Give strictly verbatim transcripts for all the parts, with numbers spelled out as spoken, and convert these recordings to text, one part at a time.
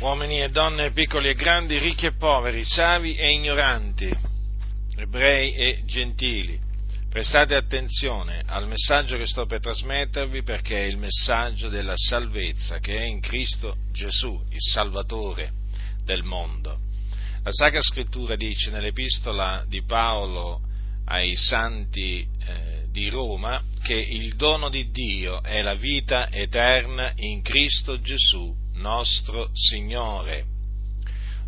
uomini e donne, piccoli e grandi, ricchi e poveri, savi e ignoranti, ebrei e gentili. Prestate attenzione al messaggio che sto per trasmettervi, perché è il messaggio della salvezza che è in Cristo Gesù, il Salvatore del mondo. La Sacra Scrittura dice nell'Epistola di Paolo ai Santi eh, di Roma che il dono di Dio è la vita eterna in Cristo Gesù, nostro Signore.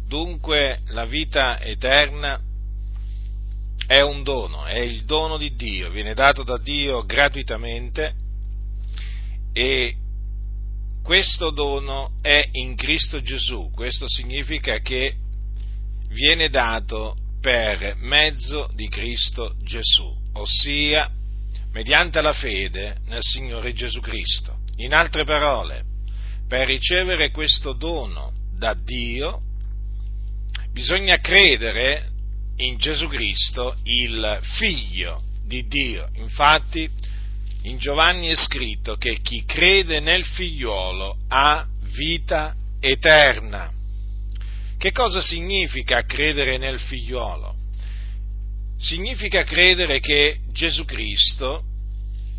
Dunque la vita eterna è un dono, è il dono di Dio, viene dato da Dio gratuitamente, e questo dono è in Cristo Gesù. Questo significa che viene dato per mezzo di Cristo Gesù, ossia mediante la fede nel Signore Gesù Cristo. In altre parole, per ricevere questo dono da Dio bisogna credere in Gesù Cristo, il Figlio di Dio. Infatti in Giovanni è scritto che chi crede nel Figliuolo ha vita eterna. Che cosa significa credere nel Figliuolo? Significa credere che Gesù Cristo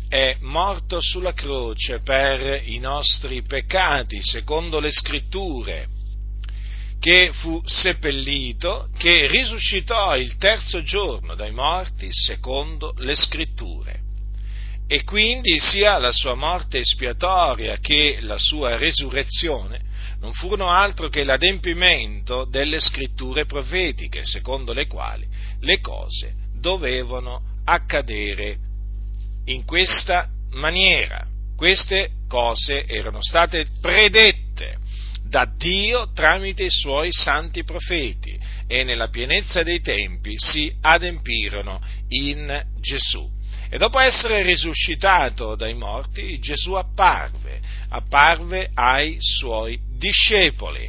è morto sulla croce per i nostri peccati, secondo le Scritture, che fu seppellito, che risuscitò il terzo giorno dai morti, secondo le Scritture, e quindi sia la sua morte espiatoria che la sua resurrezione non furono altro che l'adempimento delle Scritture profetiche, secondo le quali le cose dovevano accadere in questa maniera. Queste cose erano state predette da Dio tramite i suoi santi profeti, e nella pienezza dei tempi si adempirono in Gesù. E dopo essere risuscitato dai morti, Gesù apparve, apparve ai suoi discepoli,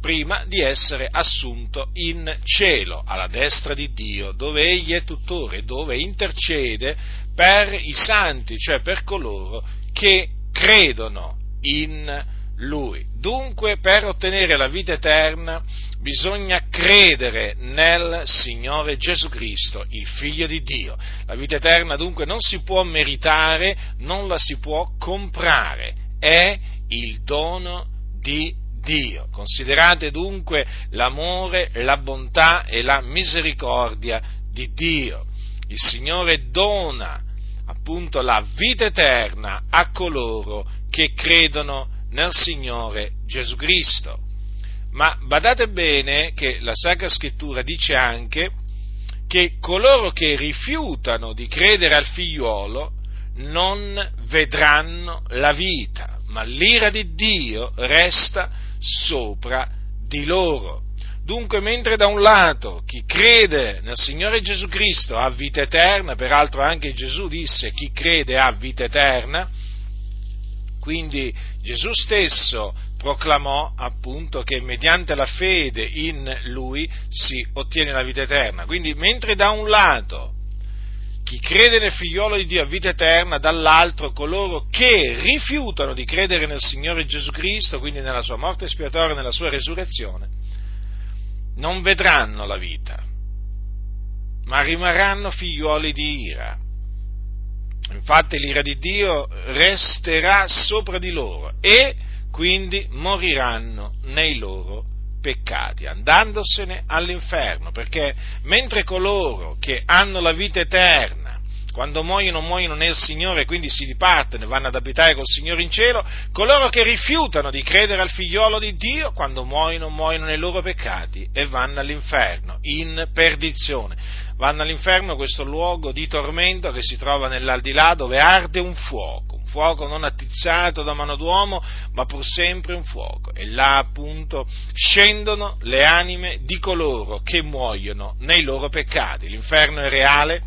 prima di essere assunto in cielo, alla destra di Dio, dove egli è tutore, dove intercede per i santi, cioè per coloro che credono in Lui. Dunque, per ottenere la vita eterna bisogna credere nel Signore Gesù Cristo, il Figlio di Dio. La vita eterna dunque non si può meritare, non la si può comprare, è il dono di Dio. Considerate dunque l'amore, la bontà e la misericordia di Dio. Il Signore dona appunto la vita eterna a coloro che credono nel Signore Gesù Cristo. Ma badate bene che la Sacra Scrittura dice anche che coloro che rifiutano di credere al Figliuolo non vedranno la vita, ma l'ira di Dio resta sopra di loro. Dunque, mentre da un lato chi crede nel Signore Gesù Cristo ha vita eterna, peraltro anche Gesù disse chi crede ha vita eterna, quindi Gesù stesso proclamò appunto che mediante la fede in Lui si ottiene la vita eterna. Quindi mentre da un lato chi crede nel Figliolo di Dio ha vita eterna, dall'altro coloro che rifiutano di credere nel Signore Gesù Cristo, quindi nella sua morte espiatoria e nella sua resurrezione, non vedranno la vita, ma rimarranno figliuoli di ira. Infatti l'ira di Dio resterà sopra di loro e quindi moriranno nei loro peccati, andandosene all'inferno, perché mentre coloro che hanno la vita eterna, quando muoiono, muoiono nel Signore, quindi si dipartono, vanno ad abitare col Signore in cielo, coloro che rifiutano di credere al Figliolo di Dio, quando muoiono, muoiono nei loro peccati e vanno all'inferno, in perdizione. Vanno all'inferno, questo luogo di tormento che si trova nell'aldilà, dove arde un fuoco, un fuoco non attizzato da mano d'uomo, ma pur sempre un fuoco. E là appunto scendono le anime di coloro che muoiono nei loro peccati. L'inferno è reale.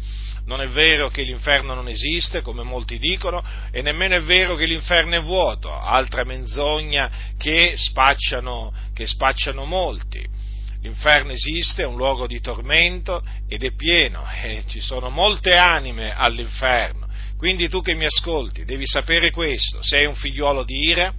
Non è vero che l'inferno non esiste, come molti dicono, e nemmeno è vero che l'inferno è vuoto, altra menzogna che spacciano, che spacciano molti. L'inferno esiste, è un luogo di tormento ed è pieno, e ci sono molte anime all'inferno. Quindi tu che mi ascolti devi sapere questo: sei un figliuolo di ira,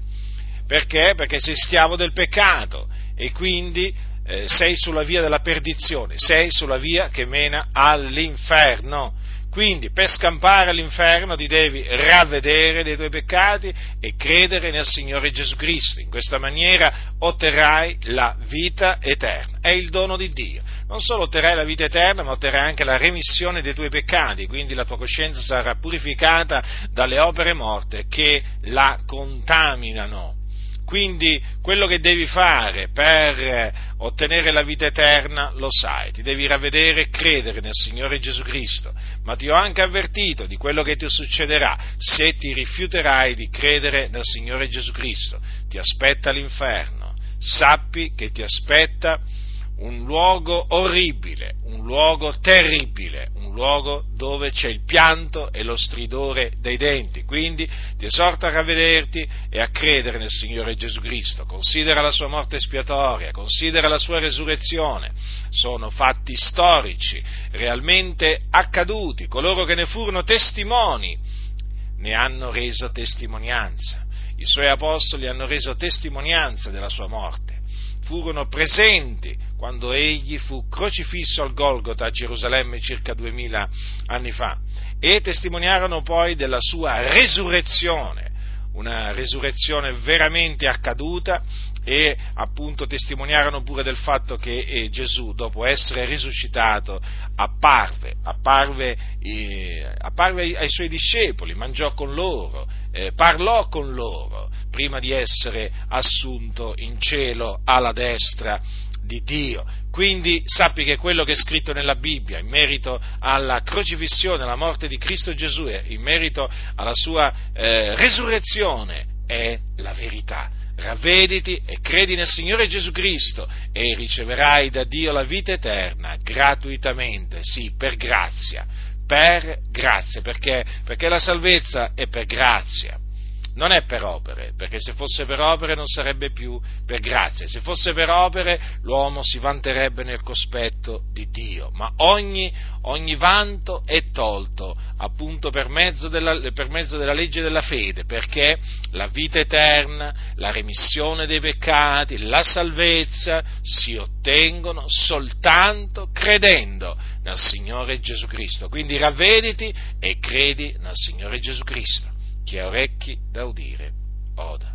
Perché? Perché sei schiavo del peccato e quindi eh, sei sulla via della perdizione, sei sulla via che mena all'inferno. Quindi per scampare all'inferno ti devi ravvedere dei tuoi peccati e credere nel Signore Gesù Cristo. In questa maniera otterrai la vita eterna. È il dono di Dio. Non solo otterrai la vita eterna, ma otterrai anche la remissione dei tuoi peccati, quindi la tua coscienza sarà purificata dalle opere morte che la contaminano. Quindi quello che devi fare per ottenere la vita eterna lo sai, ti devi ravvedere e credere nel Signore Gesù Cristo, ma ti ho anche avvertito di quello che ti succederà se ti rifiuterai di credere nel Signore Gesù Cristo. Ti aspetta l'inferno, sappi che ti aspetta un luogo orribile, un luogo terribile, un luogo dove c'è il pianto e lo stridore dei denti. Quindi ti esorto a ravvederti e a credere nel Signore Gesù Cristo. Considera la sua morte espiatoria, considera la sua resurrezione. Sono fatti storici, realmente accaduti. Coloro che ne furono testimoni ne hanno reso testimonianza. I suoi apostoli hanno reso testimonianza della sua morte. Furono presenti quando egli fu crocifisso al Golgota a Gerusalemme circa duemila anni fa e testimoniarono poi della sua resurrezione, una resurrezione veramente accaduta, e appunto testimoniarono pure del fatto che Gesù, dopo essere risuscitato, apparve, apparve, eh, apparve ai suoi discepoli, mangiò con loro, eh, parlò con loro, prima di essere assunto in cielo alla destra di Dio. Quindi sappi che quello che è scritto nella Bibbia in merito alla crocifissione, alla morte di Cristo Gesù e in merito alla sua eh, resurrezione è la verità. Ravvediti e credi nel Signore Gesù Cristo e riceverai da Dio la vita eterna gratuitamente, sì, per grazia, per grazia, perché, perché la salvezza è per grazia, non è per opere, perché se fosse per opere non sarebbe più per grazia, se fosse per opere l'uomo si vanterebbe nel cospetto di Dio, ma ogni, ogni vanto è tolto appunto per mezzo della, per mezzo della legge della fede, perché la vita eterna, la remissione dei peccati, la salvezza si ottengono soltanto credendo nel Signore Gesù Cristo. Quindi ravvediti e credi nel Signore Gesù Cristo. Chi ha orecchi da udire, oda.